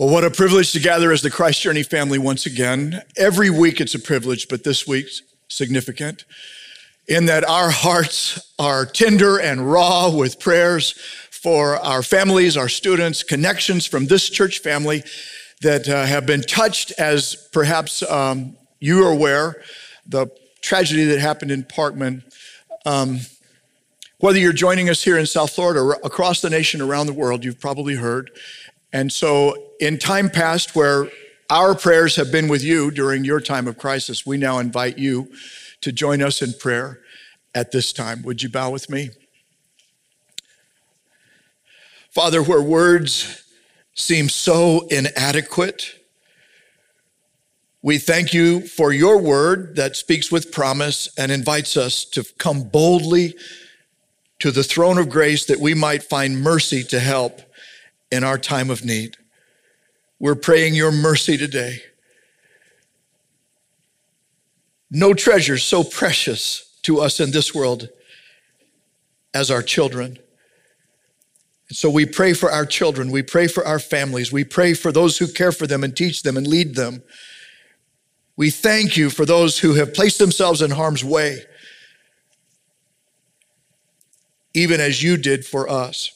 Well, what a privilege to gather as the Christ Journey family once again. Every week it's a privilege, but this week's significant in that our hearts are tender and raw with prayers for our families, our students, connections from this church family that have been touched, as perhaps you are aware, the tragedy that happened in Parkland. Whether you're joining us here in South Florida or across the nation, around the world, you've probably heard. And so in time past where our prayers have been with you during your time of crisis, we now invite you to join us in prayer at this time. Would you bow with me? Father, where words seem so inadequate, we thank you for your word that speaks with promise and invites us to come boldly to the throne of grace that we might find mercy to help in our time of need. We're praying your mercy today. No treasure so precious to us in this world as our children. And so we pray for our children. We pray for our families. We pray for those who care for them and teach them and lead them. We thank you for those who have placed themselves in harm's way, even as you did for us.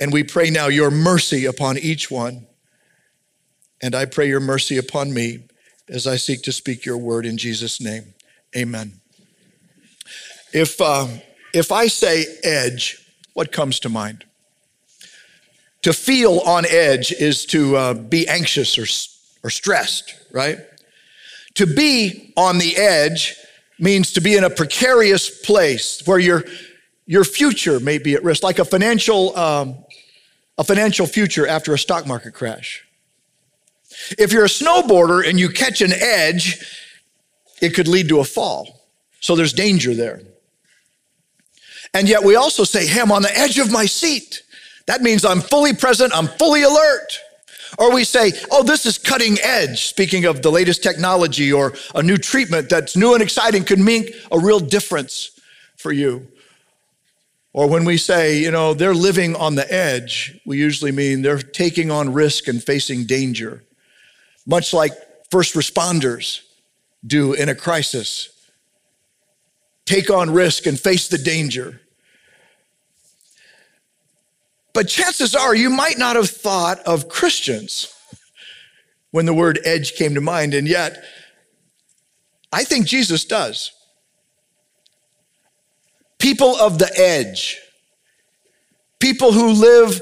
And we pray now your mercy upon each one. And I pray your mercy upon me as I seek to speak your word in Jesus' name. Amen. If I say edge, what comes to mind? To feel on edge is to be anxious or stressed, right? To be on the edge means to be in a precarious place where your future may be at risk, like a financial future after a stock market crash. If you're a snowboarder and you catch an edge, it could lead to a fall. So there's danger there. And yet we also say, hey, I'm on the edge of my seat. That means I'm fully present, I'm fully alert. Or we say, oh, this is cutting edge. Speaking of the latest technology or a new treatment that's new and exciting could make a real difference for you. Or when we say, you know, they're living on the edge, we usually mean they're taking on risk and facing danger, much like first responders do in a crisis. Take on risk and face the danger. But chances are you might not have thought of Christians when the word edge came to mind, and yet I think Jesus does. People of the edge, people who live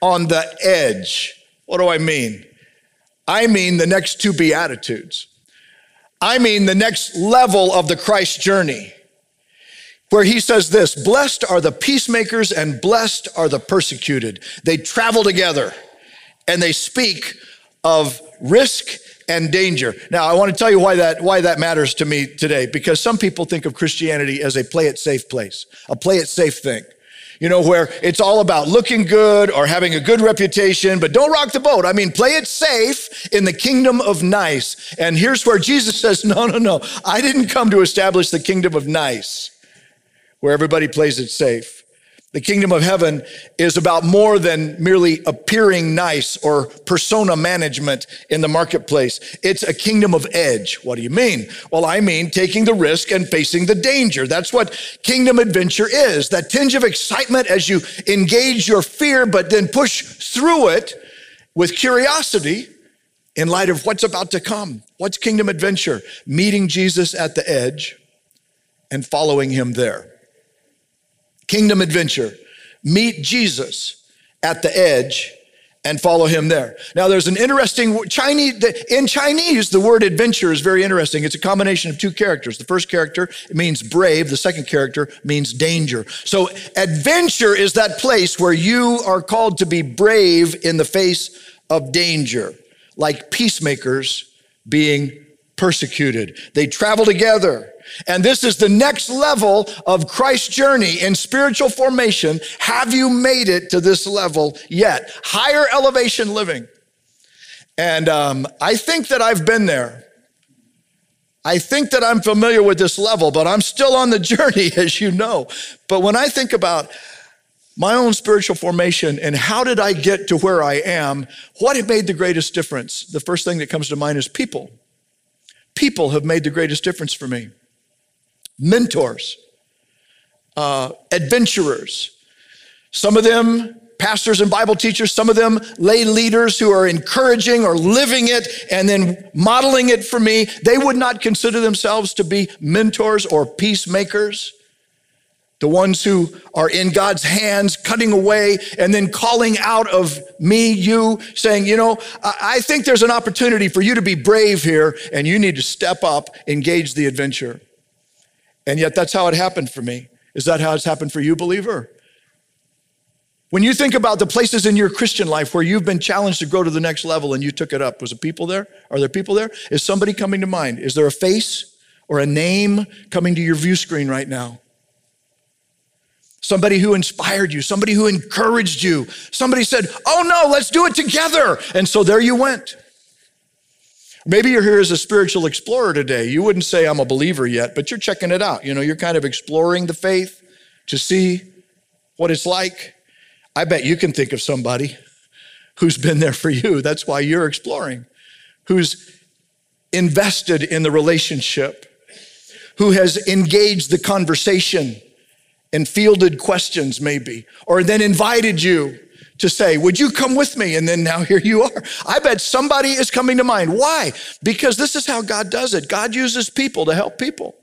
on the edge. What do I mean? I mean the next two Beatitudes. I mean the next level of the Christ journey, where he says this, blessed are the peacemakers and blessed are the persecuted. They travel together and they speak of risk and danger. Now, I want to tell you why that matters to me today, because some people think of Christianity as a play it safe place, a play it safe thing, you know, where it's all about looking good or having a good reputation, but don't rock the boat. I mean, play it safe in the kingdom of nice. And here's where Jesus says, no, I didn't come to establish the kingdom of nice, where everybody plays it safe. The kingdom of heaven is about more than merely appearing nice or persona management in the marketplace. It's a kingdom of edge. What do you mean? Well, I mean taking the risk and facing the danger. That's what kingdom adventure is, that tinge of excitement as you engage your fear, but then push through it with curiosity in light of what's about to come. What's kingdom adventure? Meeting Jesus at the edge and following him there. Kingdom adventure, meet Jesus at the edge and follow him there. Now there's an interesting, in Chinese, the word adventure is very interesting. It's a combination of two characters. The first character means brave. The second character means danger. So adventure is that place where you are called to be brave in the face of danger, like peacemakers being persecuted. They travel together. And this is the next level of Christ's journey in spiritual formation. Have you made it to this level yet? Higher elevation living. And I think that I've been there. I think that I'm familiar with this level, but I'm still on the journey, as you know. But when I think about my own spiritual formation and how did I get to where I am, what made the greatest difference? The first thing that comes to mind is people. People have made the greatest difference for me. Mentors, adventurers, some of them pastors and Bible teachers, some of them lay leaders who are encouraging or living it and then modeling it for me. They would not consider themselves to be mentors or peacemakers. The ones who are in God's hands, cutting away and then calling out of me, you, saying, you know, I think there's an opportunity for you to be brave here and you need to step up, engage the adventure. And yet that's how it happened for me. Is that how it's happened for you, believer? When you think about the places in your Christian life where you've been challenged to grow to the next level and you took it up, was there people there? Are there people there? Is somebody coming to mind? Is there a face or a name coming to your view screen right now? Somebody who inspired you, somebody who encouraged you, somebody said, oh no, let's do it together. And so there you went. Maybe you're here as a spiritual explorer today. You wouldn't say I'm a believer yet, but you're checking it out. You know, you're kind of exploring the faith to see what it's like. I bet you can think of somebody who's been there for you. That's why you're exploring, who's invested in the relationship, who has engaged the conversation and fielded questions maybe, or then invited you to say, would you come with me? And then now here you are. I bet somebody is coming to mind. Why? Because this is how God does it. God uses people to help people.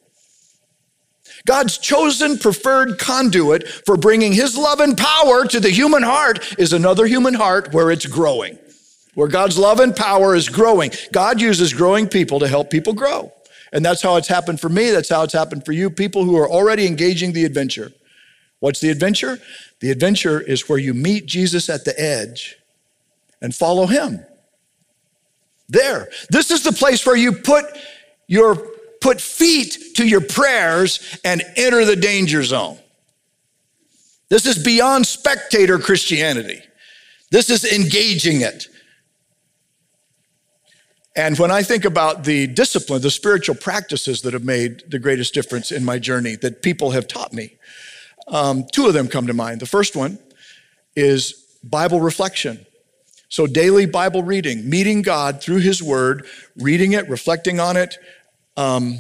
God's chosen preferred conduit for bringing his love and power to the human heart is another human heart where it's growing, where God's love and power is growing. God uses growing people to help people grow. And that's how it's happened for me. That's how it's happened for you, people who are already engaging the adventure. What's the adventure? The adventure is where you meet Jesus at the edge and follow him. There. This is the place where you put feet to your prayers and enter the danger zone. This is beyond spectator Christianity. This is engaging it. And when I think about the discipline, the spiritual practices that have made the greatest difference in my journey that people have taught me, two of them come to mind. The first one is Bible reflection. So daily Bible reading, meeting God through his word, reading it, reflecting on it, and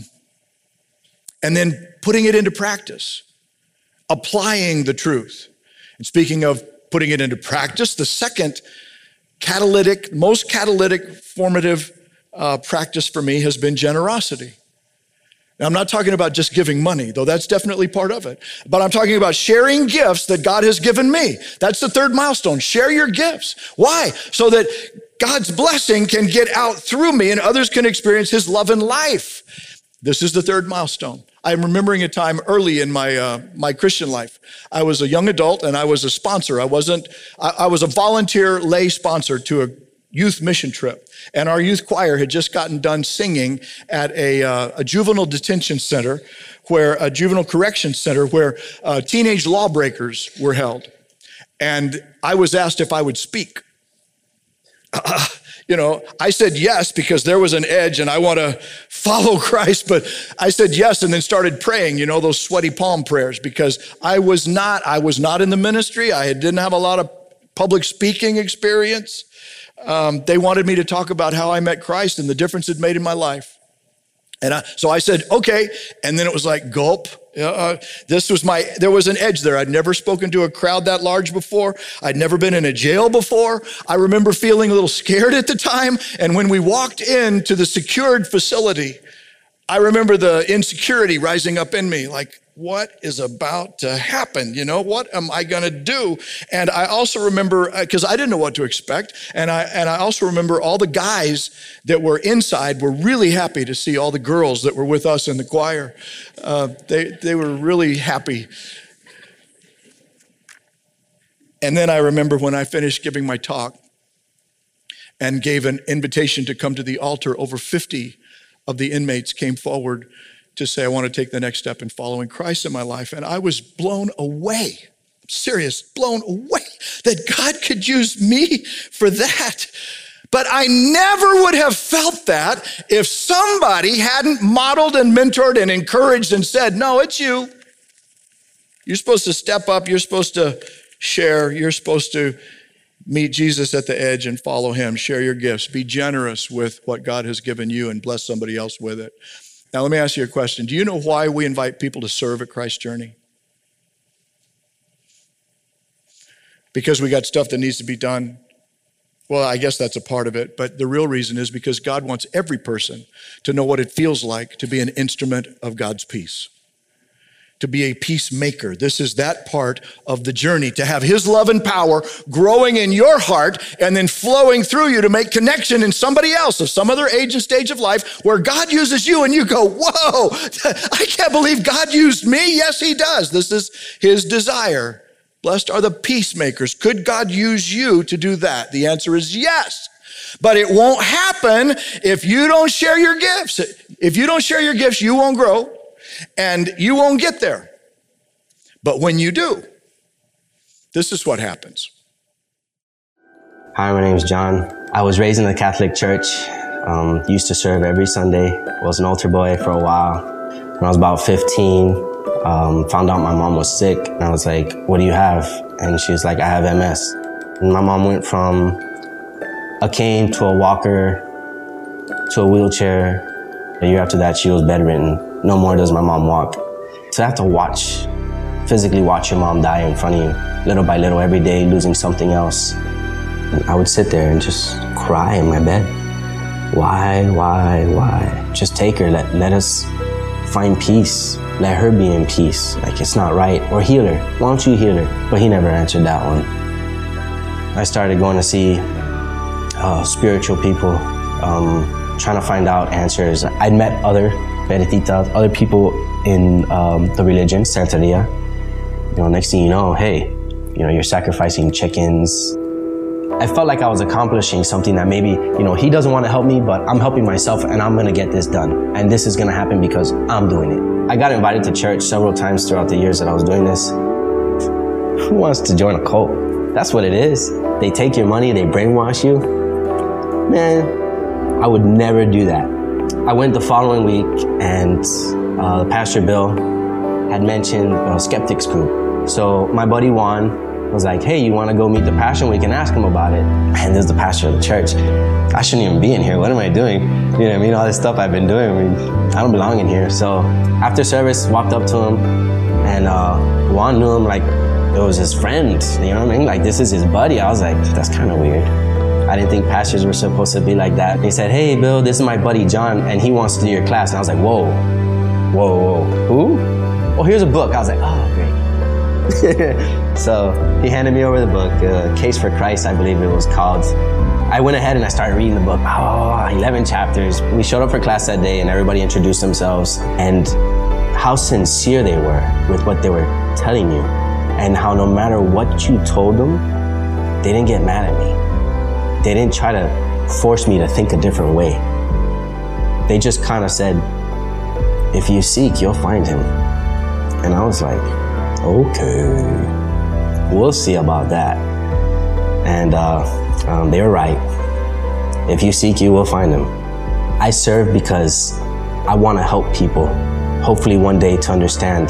then putting it into practice, applying the truth. And speaking of putting it into practice, the second most catalytic formative practice for me has been generosity. Now, I'm not talking about just giving money, though that's definitely part of it, but I'm talking about sharing gifts that God has given me. That's the third milestone. Share your gifts. Why? So that God's blessing can get out through me and others can experience his love and life. This is the third milestone. I'm remembering a time early in my my Christian life. I was a young adult and I was a sponsor. I was a volunteer lay sponsor to a youth mission trip. And our youth choir had just gotten done singing at a juvenile detention center, a juvenile correction center where teenage lawbreakers were held. And I was asked if I would speak. You know, I said yes because there was an edge and I want to follow Christ, but I said yes and then started praying, you know, those sweaty palm prayers because I was not in the ministry. I didn't have a lot of public speaking experience. They wanted me to talk about how I met Christ and the difference it made in my life. And so I said, okay. And then it was like, gulp. There was an edge there. I'd never spoken to a crowd that large before. I'd never been in a jail before. I remember feeling a little scared at the time. And when we walked into the secured facility, I remember the insecurity rising up in me. Like, what is about to happen? You know, what am I going to do? And I also remember, because I didn't know what to expect. And I also remember all the guys that were inside were really happy to see all the girls that were with us in the choir. They were really happy. And then I remember when I finished giving my talk and gave an invitation to come to the altar, over 50 of the inmates came forward to say, I want to take the next step in following Christ in my life. And I was blown away, I'm serious, blown away that God could use me for that. But I never would have felt that if somebody hadn't modeled and mentored and encouraged and said, no, it's you. You're supposed to step up. You're supposed to share. You're supposed to meet Jesus at the edge and follow him. Share your gifts. Be generous with what God has given you and bless somebody else with it. Now, let me ask you a question. Do you know why we invite people to serve at Christ Journey? Because we got stuff that needs to be done. Well, I guess that's a part of it, but the real reason is because God wants every person to know what it feels like to be an instrument of God's peace, to be a peacemaker. This is that part of the journey, to have his love and power growing in your heart and then flowing through you to make connection in somebody else of some other age and stage of life where God uses you and you go, whoa, I can't believe God used me. Yes, he does. This is his desire. Blessed are the peacemakers. Could God use you to do that? The answer is yes, but it won't happen if you don't share your gifts. If you don't share your gifts, you won't grow and you won't get there. But when you do, this is what happens. Hi, my name is John. I was raised in the Catholic Church, used to serve every Sunday, was an altar boy for a while. When I was about 15, found out my mom was sick, and I was like, what do you have? And she was like, I have MS. And my mom went from a cane to a walker to a wheelchair. A year after that, she was bedridden. No more does my mom walk. So I have to watch, physically watch your mom die in front of you, little by little, every day, losing something else. And I would sit there and just cry in my bed. Why? Just take her, let us find peace. Let her be in peace. Like, it's not right. Or heal her. Why don't you heal her? But he never answered that one. I started going to see spiritual people, trying to find out answers. I'd met other Veretitas, other people in the religion, Santeria. You know, next thing you know, hey, you know, you're sacrificing chickens. I felt like I was accomplishing something that maybe, you know, he doesn't want to help me, but I'm helping myself and I'm going to get this done. And this is going to happen because I'm doing it. I got invited to church several times throughout the years that I was doing this. Who wants to join a cult? That's what it is. They take your money, they brainwash you. Man, I would never do that. I went the following week and Pastor Bill had mentioned skeptics group. So my buddy Juan was like, hey, you want to go meet the Passion Week and ask him about it? Man, this is the pastor of the church. I shouldn't even be in here. What am I doing? You know what I mean? All this stuff I've been doing. I don't belong in here. So after service, walked up to him, and Juan knew him like it was his friend. You know what I mean? Like, this is his buddy. I was like, that's kind of weird. I didn't think pastors were supposed to be like that. He said, hey, Bill, this is my buddy John, and he wants to do your class. And I was like, whoa. Who? Oh, here's a book. I was like, oh, great. So he handed me over the book, Case for Christ, I believe it was called. I went ahead and I started reading the book, 11 chapters. We showed up for class that day and everybody introduced themselves and how sincere they were with what they were telling you and how no matter what you told them, they didn't get mad at me. They didn't try to force me to think a different way. They just kind of said, if you seek, you'll find him. And I was like, okay, we'll see about that. And they were right. If you seek, you will find them. I serve because I want to help people, hopefully one day to understand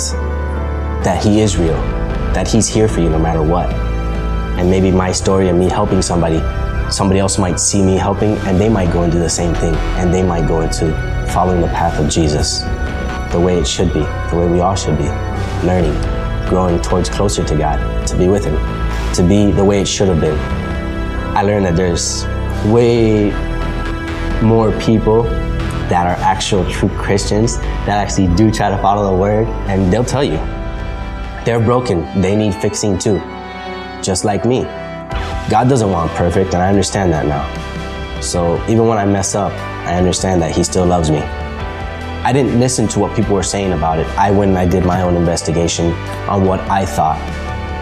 that he is real, that he's here for you no matter what. And maybe my story of me helping somebody else might see me helping and they might go and do the same thing and they might go into following the path of Jesus, the way it should be, the way we all should be, learning, growing towards closer to God, to be with him, to be the way it should have been. I learned that there's way more people that are actual true Christians that actually do try to follow the word, and they'll tell you. They're broken, they need fixing too, just like me. God doesn't want perfect, and I understand that now. So even when I mess up, I understand that he still loves me. I didn't listen to what people were saying about it. I went and I did my own investigation on what I thought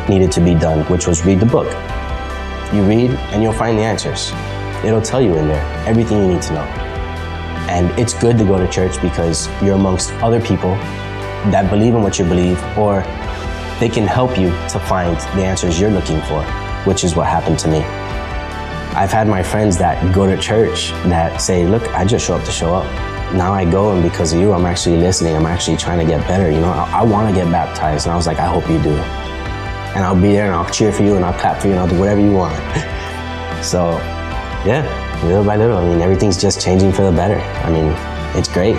needed to be done, which was read the book. You read and you'll find the answers. It'll tell you in there everything you need to know. And it's good to go to church because you're amongst other people that believe in what you believe, or they can help you to find the answers you're looking for, which is what happened to me. I've had my friends that go to church that say, look, I just show up to show up. Now I go, and because of you, I'm actually listening. I'm actually trying to get better. You know, I want to get baptized. And I was like, I hope you do. and I'll be there and I'll cheer for you and I'll clap for you and I'll do whatever you want. So yeah, little by little, I mean, everything's just changing for the better. I mean, it's great.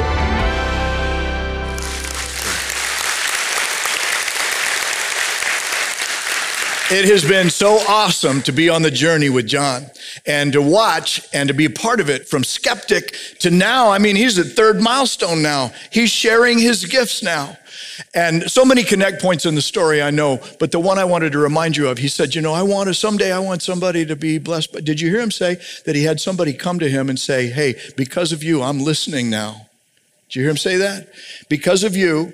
It has been so awesome to be on the journey with John and to watch and to be a part of it, from skeptic to now. I mean, he's at third milestone now. He's sharing his gifts now. And so many connect points in the story, I know, but the one I wanted to remind you of, he said, you know, someday I want somebody to be blessed. But did you hear him say that he had somebody come to him and say, hey, because of you, I'm listening now. Did you hear him say that? Because of you,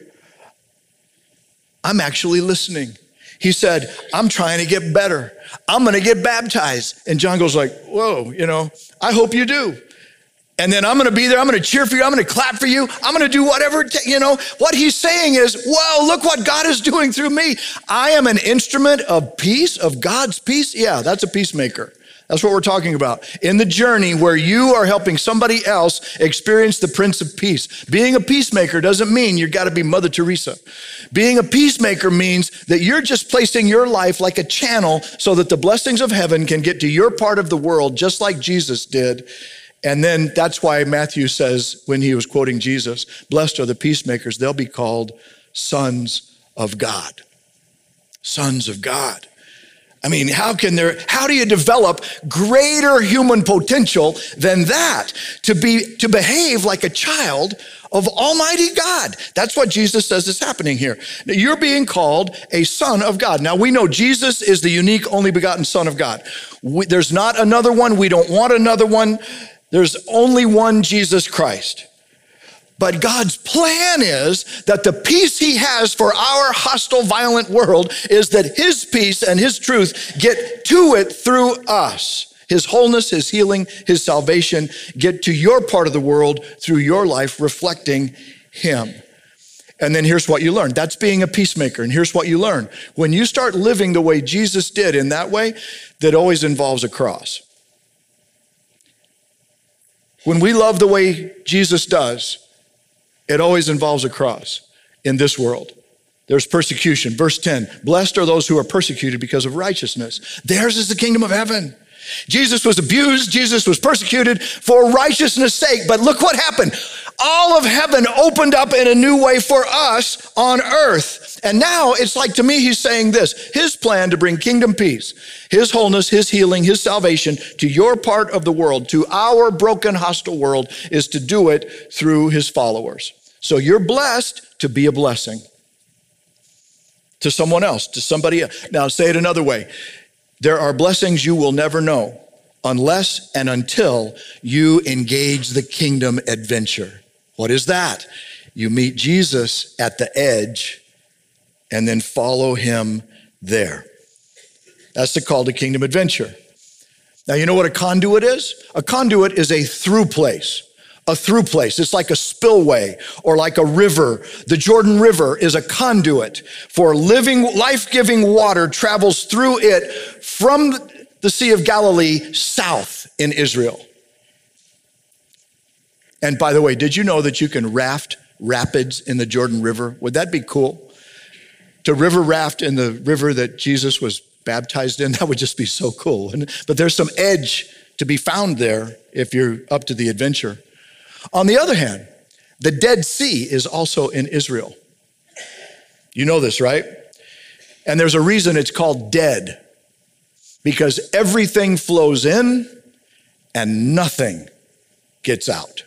I'm actually listening. He said, I'm trying to get better. I'm going to get baptized. And John goes like, whoa, you know, I hope you do. And then I'm going to be there. I'm going to cheer for you. I'm going to clap for you. I'm going to do whatever, you know. What he's saying is, wow, look what God is doing through me. I am an instrument of peace, of God's peace. Yeah, that's a peacemaker. That's what we're talking about. In the journey where you are helping somebody else experience the Prince of Peace. Being a peacemaker doesn't mean you've got to be Mother Teresa. Being a peacemaker means that you're just placing your life like a channel so that the blessings of heaven can get to your part of the world, just like Jesus did. And then that's why Matthew says, when he was quoting Jesus, blessed are the peacemakers, they'll be called sons of God. Sons of God. I mean, how do you develop greater human potential than that? To behave like a child of Almighty God. That's what Jesus says is happening here. Now, you're being called a son of God. Now, we know Jesus is the unique, only begotten Son of God. There's not another one. We don't want another one. There's only one Jesus Christ. But God's plan is that the peace he has for our hostile, violent world is that his peace and his truth get to it through us. His wholeness, his healing, his salvation get to your part of the world through your life reflecting him. And then here's what you learn. That's being a peacemaker. And here's what you learn. When you start living the way Jesus did in that way, that always involves a cross. When we love the way Jesus does, it always involves a cross in this world. There's persecution. Verse 10, blessed are those who are persecuted because of righteousness. Theirs is the kingdom of heaven. Jesus was abused. Jesus was persecuted for righteousness' sake. But look what happened. All of heaven opened up in a new way for us on earth. And now it's like, to me, he's saying this. His plan to bring kingdom peace, his wholeness, his healing, his salvation to your part of the world, to our broken, hostile world, is to do it through his followers. So you're blessed to be a blessing to someone else, to somebody else. Now, say it another way. There are blessings you will never know unless and until you engage the kingdom adventure. What is that? You meet Jesus at the edge and then follow him there. That's the call to kingdom adventure. Now, you know what a conduit is? A conduit is a through place. A through place. It's like a spillway or like a river. The Jordan River is a conduit for living, life-giving water travels through it from the Sea of Galilee south in Israel. And by the way, did you know that you can raft rapids in the Jordan River? Would that be cool? To river raft in the river that Jesus was baptized in, that would just be so cool. But there's some edge to be found there if you're up to the adventure. On the other hand, the Dead Sea is also in Israel. You know this, right? And there's a reason it's called dead, because everything flows in and nothing gets out.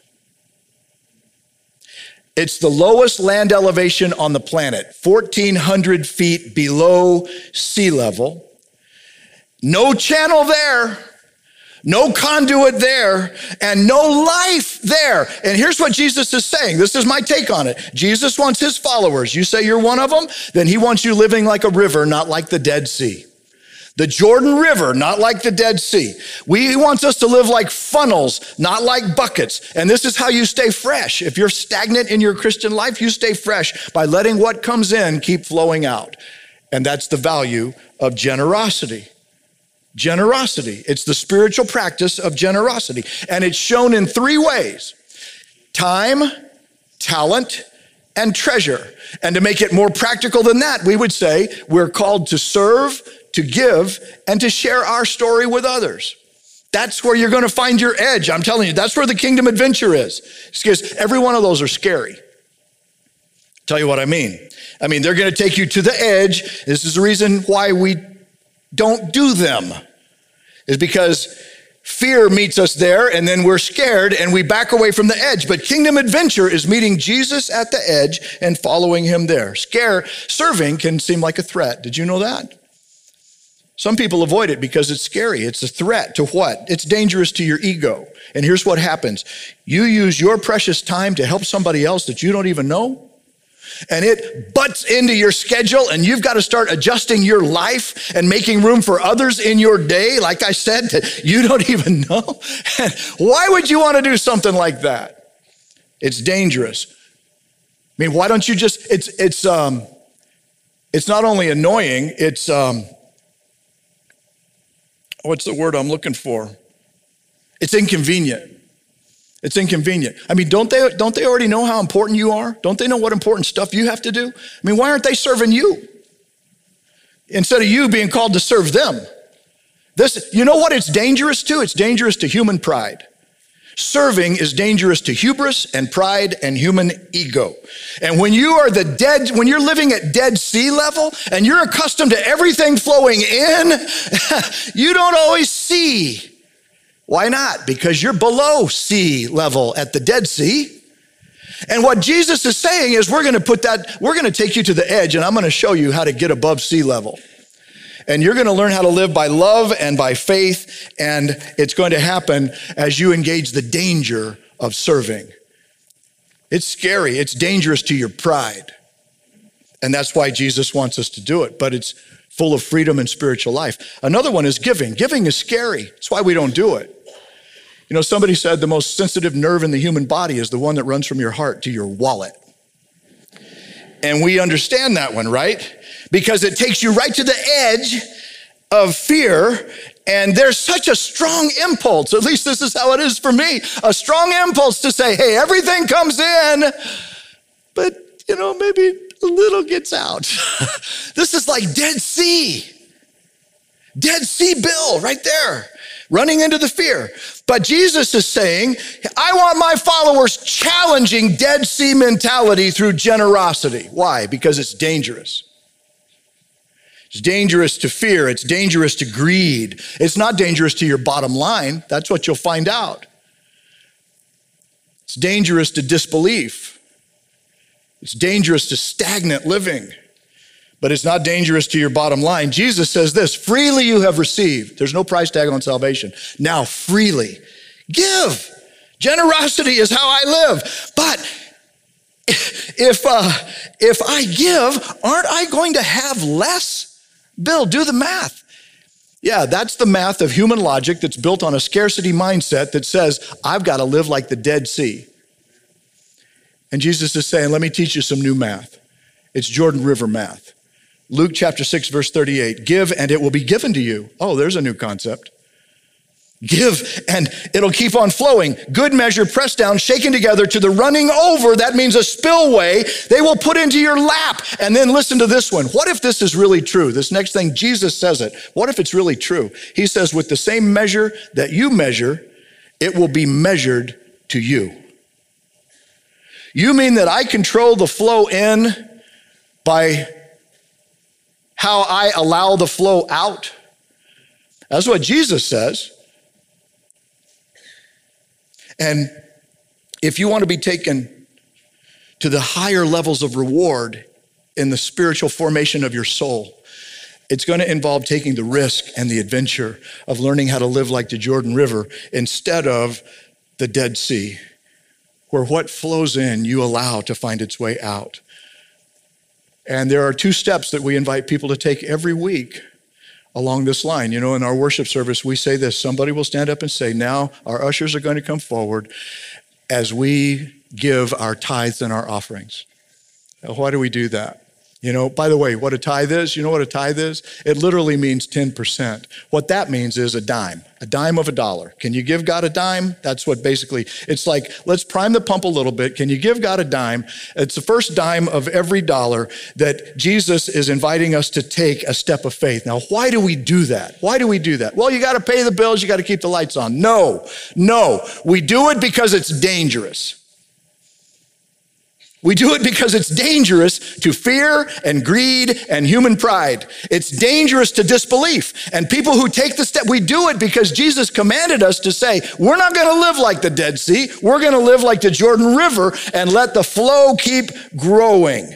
It's the lowest land elevation on the planet, 1,400 feet below sea level. No channel there. No conduit there, and no life there. And here's what Jesus is saying. This is my take on it. Jesus wants his followers. You say you're one of them, then he wants you living like a river, not like the Dead Sea. The Jordan River, not like the Dead Sea. He wants us to live like funnels, not like buckets. And this is how you stay fresh. If you're stagnant in your Christian life, you stay fresh by letting what comes in keep flowing out. And that's the value of generosity. Generosity. It's the spiritual practice of generosity. And it's shown in three ways: time, talent, and treasure. And to make it more practical than that, we would say we're called to serve, to give, and to share our story with others. That's where you're going to find your edge. I'm telling you, that's where the kingdom adventure is. It's because every one of those are scary. Tell you what I mean. I mean, they're going to take you to the edge. This is the reason why we don't do them, is because fear meets us there, and then we're scared, and we back away from the edge. But kingdom adventure is meeting Jesus at the edge and following him there. Serving can seem like a threat. Did you know that? Some people avoid it because it's scary. It's a threat to what? It's dangerous to your ego. And here's what happens. You use your precious time to help somebody else that you don't even know, and it butts into your schedule, and you've got to start adjusting your life and making room for others in your day, like I said, that you don't even know. Why would you want to do something like that? It's dangerous. I mean, why don't you just, it's not only annoying, it's, what's the word I'm looking for? It's inconvenient. It's inconvenient. I mean, don't they already know how important you are? Don't they know what important stuff you have to do? I mean, why aren't they serving you instead of you being called to serve them? You know what it's dangerous to? It's dangerous to human pride. Serving is dangerous to hubris and pride and human ego. And when you're living at Dead Sea level and you're accustomed to everything flowing in, you don't always see. Why not? Because you're below sea level at the Dead Sea. And what Jesus is saying is we're going to take you to the edge, and I'm going to show you how to get above sea level. And you're going to learn how to live by love and by faith, and it's going to happen as you engage the danger of serving. It's scary. It's dangerous to your pride. And that's why Jesus wants us to do it, but it's full of freedom and spiritual life. Another one is giving. Giving is scary. That's why we don't do it. You know, somebody said the most sensitive nerve in the human body is the one that runs from your heart to your wallet. And we understand that one, right? Because it takes you right to the edge of fear, and there's such a strong impulse, at least this is how it is for me, a strong impulse to say, hey, everything comes in, but, you know, maybe a little gets out. This is like Dead Sea. Dead Sea Bill right there, running into the fear. But Jesus is saying, I want my followers challenging Dead Sea mentality through generosity. Why? Because it's dangerous. It's dangerous to fear. It's dangerous to greed. It's not dangerous to your bottom line. That's what you'll find out. It's dangerous to disbelief. It's dangerous to stagnant living, but it's not dangerous to your bottom line. Jesus says this, freely you have received. There's no price tag on salvation. Now freely give. Generosity is how I live. But if I give, aren't I going to have less? Bill, do the math. Yeah, that's the math of human logic that's built on a scarcity mindset that says, I've got to live like the Dead Sea. And Jesus is saying, let me teach you some new math. It's Jordan River math. Luke chapter 6, verse 38, give and it will be given to you. Oh, there's a new concept. Give and it'll keep on flowing. Good measure, pressed down, shaken together to the running over. That means a spillway. They will put into your lap. And then listen to this one. What if this is really true? This next thing, Jesus says it. What if it's really true? He says, with the same measure that you measure, it will be measured to you. You mean that I control the flow in by how I allow the flow out? That's what Jesus says. And if you want to be taken to the higher levels of reward in the spiritual formation of your soul, it's going to involve taking the risk and the adventure of learning how to live like the Jordan River instead of the Dead Sea, where what flows in, you allow to find its way out. And there are two steps that we invite people to take every week along this line. You know, in our worship service, we say this. Somebody will stand up and say, now our ushers are going to come forward as we give our tithes and our offerings. Now, why do we do that? You know, by the way, what a tithe is? You know what a tithe is? It literally means 10%. What that means is a dime of a dollar. Can you give God a dime? That's what basically, it's like, let's prime the pump a little bit. Can you give God a dime? It's the first dime of every dollar that Jesus is inviting us to take a step of faith. Now, why do we do that? Why do we do that? Well, you got to pay the bills. You got to keep the lights on. No, we do it because it's dangerous. We do it because it's dangerous to fear and greed and human pride. It's dangerous to disbelief. And people who take the step, we do it because Jesus commanded us to say, we're not going to live like the Dead Sea. We're going to live like the Jordan River and let the flow keep growing.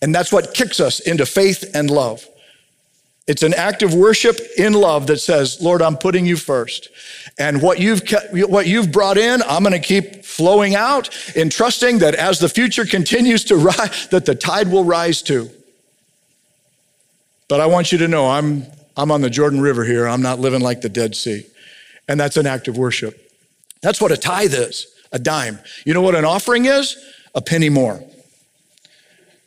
And that's what kicks us into faith and love. It's an act of worship in love that says, Lord, I'm putting you first. And what you've brought in, I'm going to keep flowing out in trusting that as the future continues to rise, that the tide will rise too. But I want you to know I'm on the Jordan River here. I'm not living like the Dead Sea. And that's an act of worship. That's what a tithe is, a dime. You know what an offering is? A penny more.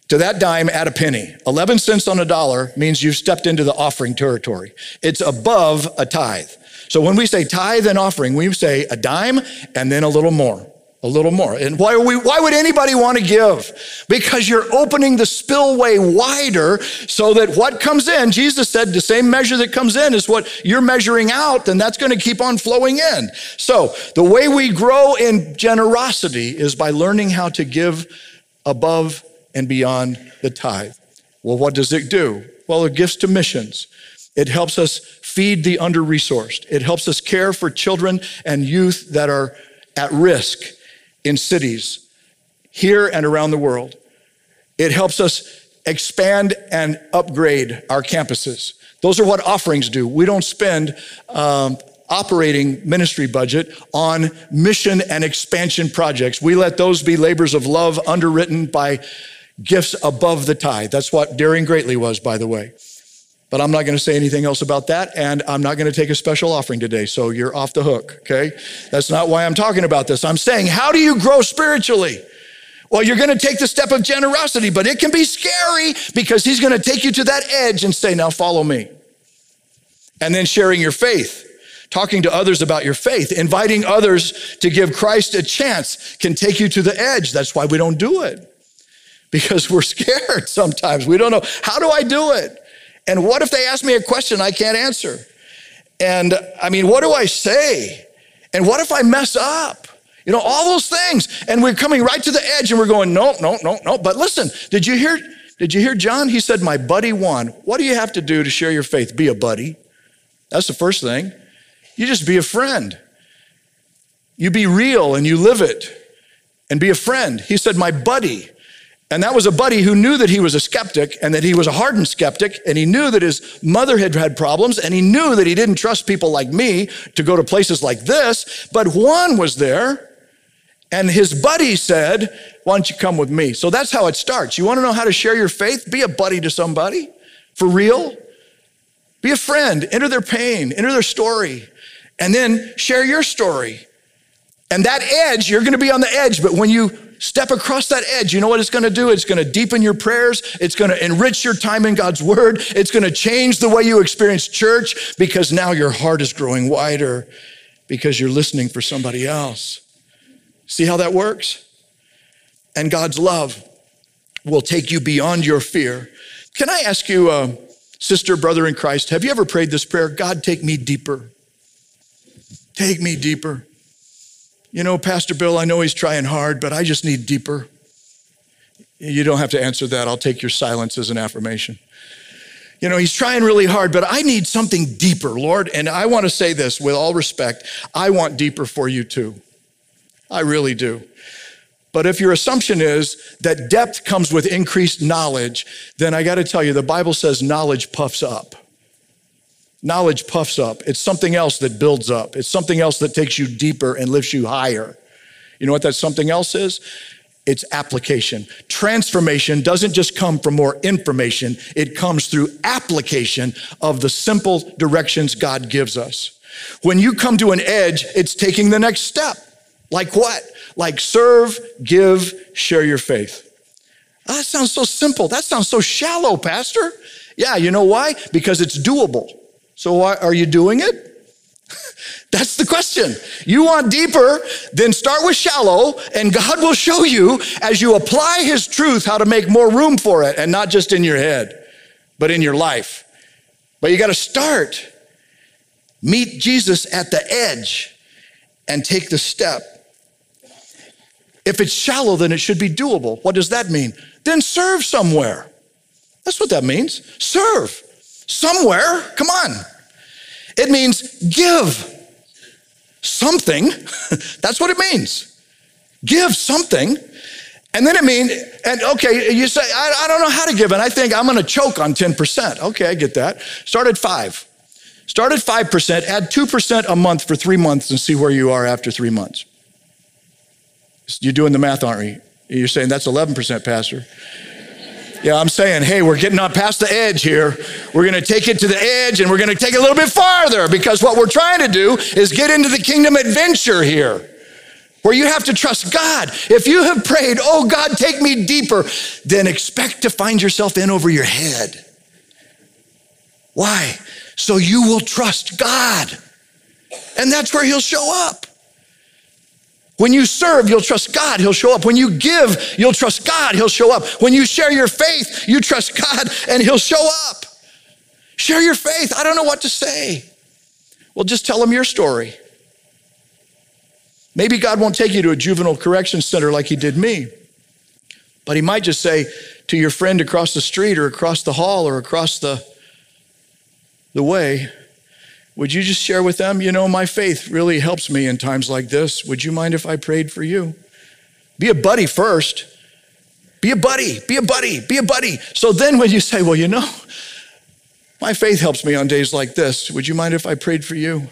To that dime, add a penny. 11 cents on a dollar means you've stepped into the offering territory. It's above a tithe. So when we say tithe and offering, we say a dime and then a little more. And why would anybody want to give? Because you're opening the spillway wider so that what comes in, Jesus said the same measure that comes in is what you're measuring out, and that's going to keep on flowing in. So the way we grow in generosity is by learning how to give above and beyond the tithe. Well, what does it do? Well, it gives to missions. It helps us feed the under-resourced. It helps us care for children and youth that are at risk in cities here and around the world. It helps us expand and upgrade our campuses. Those are what offerings do. We don't spend operating ministry budget on mission and expansion projects. We let those be labors of love underwritten by gifts above the tithe. That's what Daring Greatly was, by the way. But I'm not going to say anything else about that, and I'm not going to take a special offering today, so you're off the hook, okay? That's not why I'm talking about this. I'm saying, how do you grow spiritually? Well, you're going to take the step of generosity, but it can be scary because he's going to take you to that edge and say, now follow me. And then sharing your faith, talking to others about your faith, inviting others to give Christ a chance can take you to the edge. That's why we don't do it. Because we're scared sometimes. We don't know, how do I do it? And what if they ask me a question I can't answer? And I mean, what do I say? And what if I mess up? You know, all those things. And we're coming right to the edge and we're going, no. But listen, did you hear John? He said, my buddy won. What do you have to do to share your faith? Be a buddy. That's the first thing. You just be a friend. You be real and you live it and be a friend. He said, my buddy. And that was a buddy who knew that he was a skeptic and that he was a hardened skeptic, and he knew that his mother had had problems, and he knew that he didn't trust people like me to go to places like this. But Juan was there, and his buddy said, why don't you come with me? So that's how it starts. You want to know how to share your faith? Be a buddy to somebody for real. Be a friend. Enter their pain. Enter their story. And then share your story. And that edge, you're going to be on the edge, but when you step across that edge, you know what it's going to do? It's going to deepen your prayers. It's going to enrich your time in God's word. It's going to change the way you experience church, because now your heart is growing wider because you're listening for somebody else. See how that works? And God's love will take you beyond your fear. Can I ask you, sister, brother in Christ, have you ever prayed this prayer? God, take me deeper. Take me deeper. You know, Pastor Bill, I know he's trying hard, but I just need deeper. You don't have to answer that. I'll take your silence as an affirmation. You know, he's trying really hard, but I need something deeper, Lord. And I want to say this with all respect. I want deeper for you too. I really do. But if your assumption is that depth comes with increased knowledge, then I got to tell you, the Bible says knowledge puffs up. Knowledge puffs up. It's something else that builds up. It's something else that takes you deeper and lifts you higher. You know what that something else is? It's application. Transformation doesn't just come from more information. It comes through application of the simple directions God gives us. When you come to an edge, it's taking the next step. Like what? Like serve, give, share your faith. Oh, that sounds so simple. That sounds so shallow, Pastor. Yeah, you know why? Because it's doable. So why are you doing it? That's the question. You want deeper, then start with shallow, and God will show you as you apply his truth how to make more room for it, and not just in your head, but in your life. But you got to start. Meet Jesus at the edge and take the step. If it's shallow, then it should be doable. What does that mean? Then serve somewhere. That's what that means. Serve somewhere. Come on. It means give something. That's what it means. Give something. And then it means, and okay, you say, I don't know how to give, and I think I'm going to choke on 10%. Okay, I get that. Start at 5. Start at 5%, add 2% a month for 3 months and see where you are after 3 months. You're doing the math, aren't you? You're saying that's 11%, Pastor. Yeah, I'm saying, hey, we're getting on past the edge here. We're going to take it to the edge, and we're going to take it a little bit farther, because what we're trying to do is get into the kingdom adventure here, where you have to trust God. If you have prayed, oh, God, take me deeper, then expect to find yourself in over your head. Why? So you will trust God, and that's where he'll show up. When you serve, you'll trust God, he'll show up. When you give, you'll trust God, he'll show up. When you share your faith, you trust God, and he'll show up. Share your faith. I don't know what to say. Well, just tell him your story. Maybe God won't take you to a juvenile correction center like he did me, but he might just say to your friend across the street or across the hall or across the way, would you just share with them, you know, my faith really helps me in times like this. Would you mind if I prayed for you? Be a buddy first. Be a buddy, be a buddy, be a buddy. So then when you say, well, you know, my faith helps me on days like this. Would you mind if I prayed for you?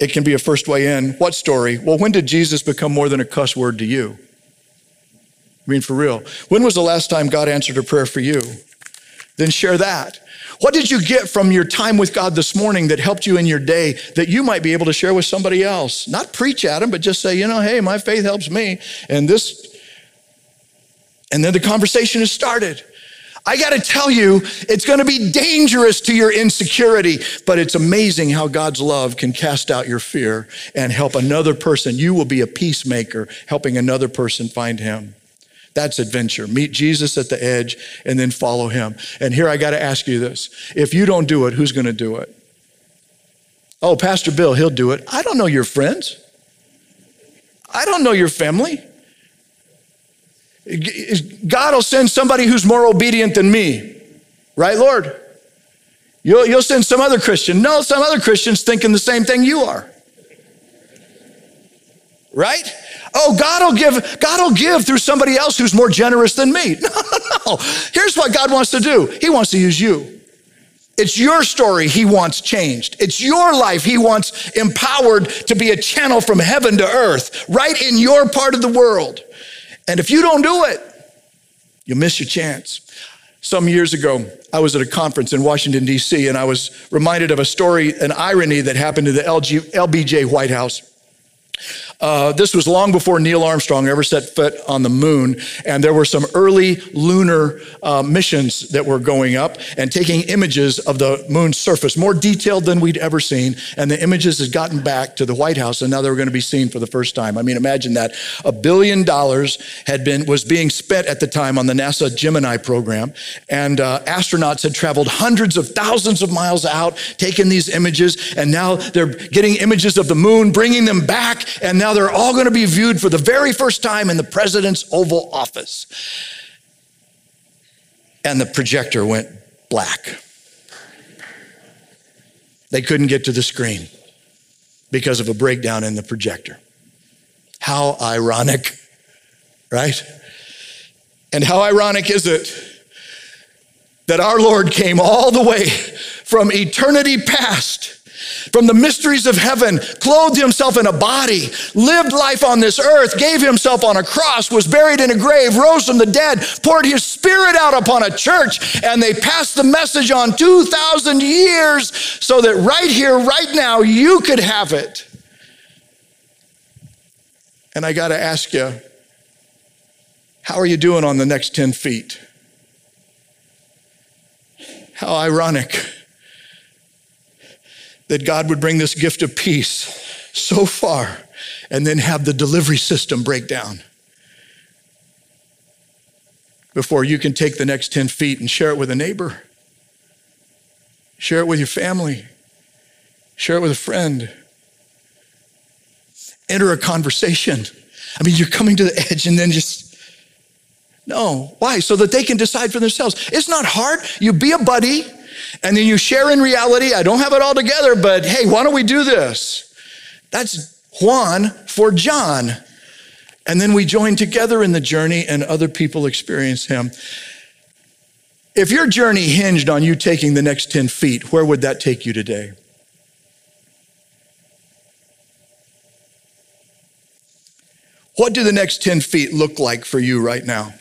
It can be a first way in. What story? Well, when did Jesus become more than a cuss word to you? I mean, for real. When was the last time God answered a prayer for you? Then share that. What did you get from your time with God this morning that helped you in your day that you might be able to share with somebody else? Not preach at them, but just say, you know, hey, my faith helps me. And this, and then the conversation is started. I got to tell you, it's going to be dangerous to your insecurity, but it's amazing how God's love can cast out your fear and help another person. You will be a peacemaker, helping another person find him. That's adventure. Meet Jesus at the edge and then follow him. And here I got to ask you this. If you don't do it, who's going to do it? Oh, Pastor Bill, he'll do it. I don't know your friends. I don't know your family. God will send somebody who's more obedient than me. Right, Lord? You'll send some other Christian. No, some other Christian's thinking the same thing you are. Right? Oh, God will give through somebody else who's more generous than me. No. Here's what God wants to do. He wants to use you. It's your story he wants changed. It's your life he wants empowered to be a channel from heaven to earth, right in your part of the world. And if you don't do it, you'll miss your chance. Some years ago, I was at a conference in Washington, D.C., and I was reminded of a story, an irony that happened to the LBJ White House. This was long before Neil Armstrong ever set foot on the moon, and there were some early lunar missions that were going up and taking images of the moon's surface, more detailed than we'd ever seen, and the images had gotten back to the White House, and now they were going to be seen for the first time. I mean, imagine that. $1 billion was being spent at the time on the NASA Gemini program, and astronauts had traveled hundreds of thousands of miles out, taking these images, and now they're getting images of the moon, bringing them back, and now they're all going to be viewed for the very first time in the president's Oval Office. And the projector went black. They couldn't get to the screen because of a breakdown in the projector. How ironic, right? And how ironic is it that our Lord came all the way from eternity past, from the mysteries of heaven, clothed himself in a body, lived life on this earth, gave himself on a cross, was buried in a grave, rose from the dead, poured his spirit out upon a church, and they passed the message on 2,000 years so that right here, right now, you could have it. And I got to ask you, How are you doing on the next 10 feet? How ironic that God would bring this gift of peace so far and then have the delivery system break down before you can take the next 10 feet and share it with a neighbor, share it with your family, share it with a friend, enter a conversation. I mean, you're coming to the edge and then just, no. Why? So that they can decide for themselves. It's not hard. You be a buddy and then you share in reality. I don't have it all together, but hey, why don't we do this? That's Juan for John. And then we join together in the journey and other people experience him. If your journey hinged on you taking the next 10 feet, where would that take you today? What do the next 10 feet look like for you right now?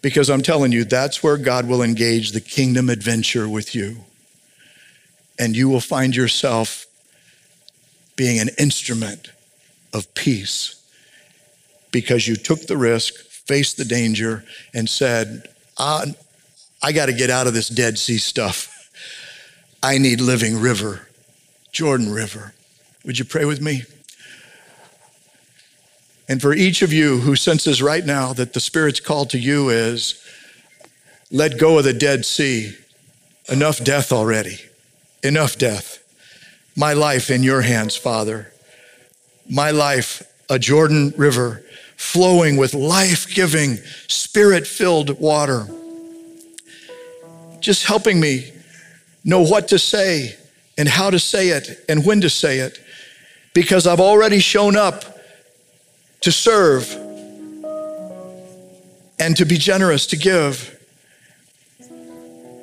Because I'm telling you, that's where God will engage the kingdom adventure with you. And you will find yourself being an instrument of peace because you took the risk, faced the danger, and said, I got to get out of this Dead Sea stuff. I need living river, Jordan River. Would you pray with me? And for each of you who senses right now that the Spirit's call to you is, let go of the Dead Sea. Enough death already. Enough death. My life in your hands, Father. My life, a Jordan River, flowing with life-giving, Spirit-filled water. Just helping me know what to say and how to say it and when to say it, because I've already shown up to serve and to be generous, to give.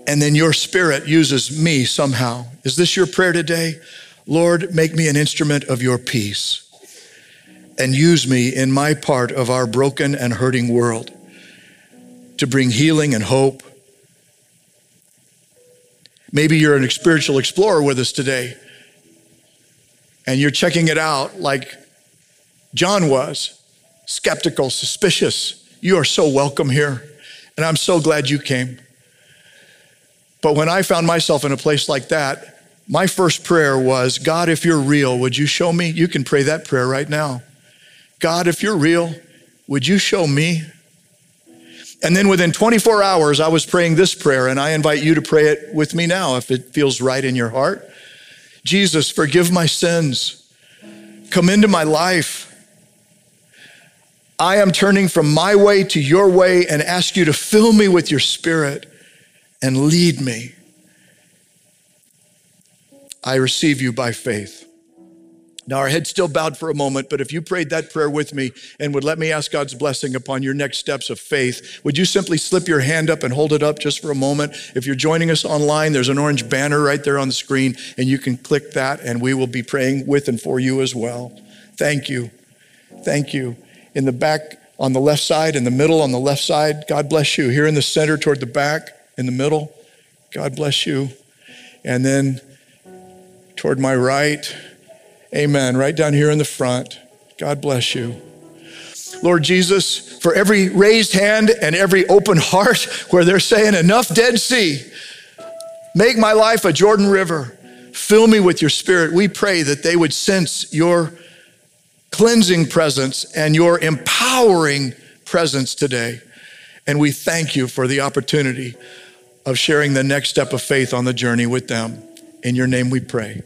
And then your Spirit uses me somehow. Is this your prayer today? Lord, make me an instrument of your peace and use me in my part of our broken and hurting world to bring healing and hope. Maybe you're a spiritual explorer with us today and you're checking it out like John was, skeptical, suspicious. You are so welcome here, and I'm so glad you came. But when I found myself in a place like that, my first prayer was, God, if you're real, would you show me? You can pray that prayer right now. God, if you're real, would you show me? And then within 24 hours, I was praying this prayer, and I invite you to pray it with me now if it feels right in your heart. Jesus, forgive my sins. Come into my life. I am turning from my way to your way and ask you to fill me with your Spirit and lead me. I receive you by faith. Now, our head's still bowed for a moment, but if you prayed that prayer with me and would let me ask God's blessing upon your next steps of faith, would you simply slip your hand up and hold it up just for a moment? If you're joining us online, there's an orange banner right there on the screen, and you can click that, and we will be praying with and for you as well. Thank you. Thank you. In the back on the left side, in the middle on the left side, God bless you. Here in the center toward the back, in the middle, God bless you. And then toward my right, amen, right down here in the front, God bless you. Lord Jesus, for every raised hand and every open heart where they're saying enough Dead Sea, make my life a Jordan River, fill me with your Spirit, we pray that they would sense your cleansing presence and your empowering presence today. And we thank you for the opportunity of sharing the next step of faith on the journey with them. In your name we pray,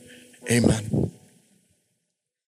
amen.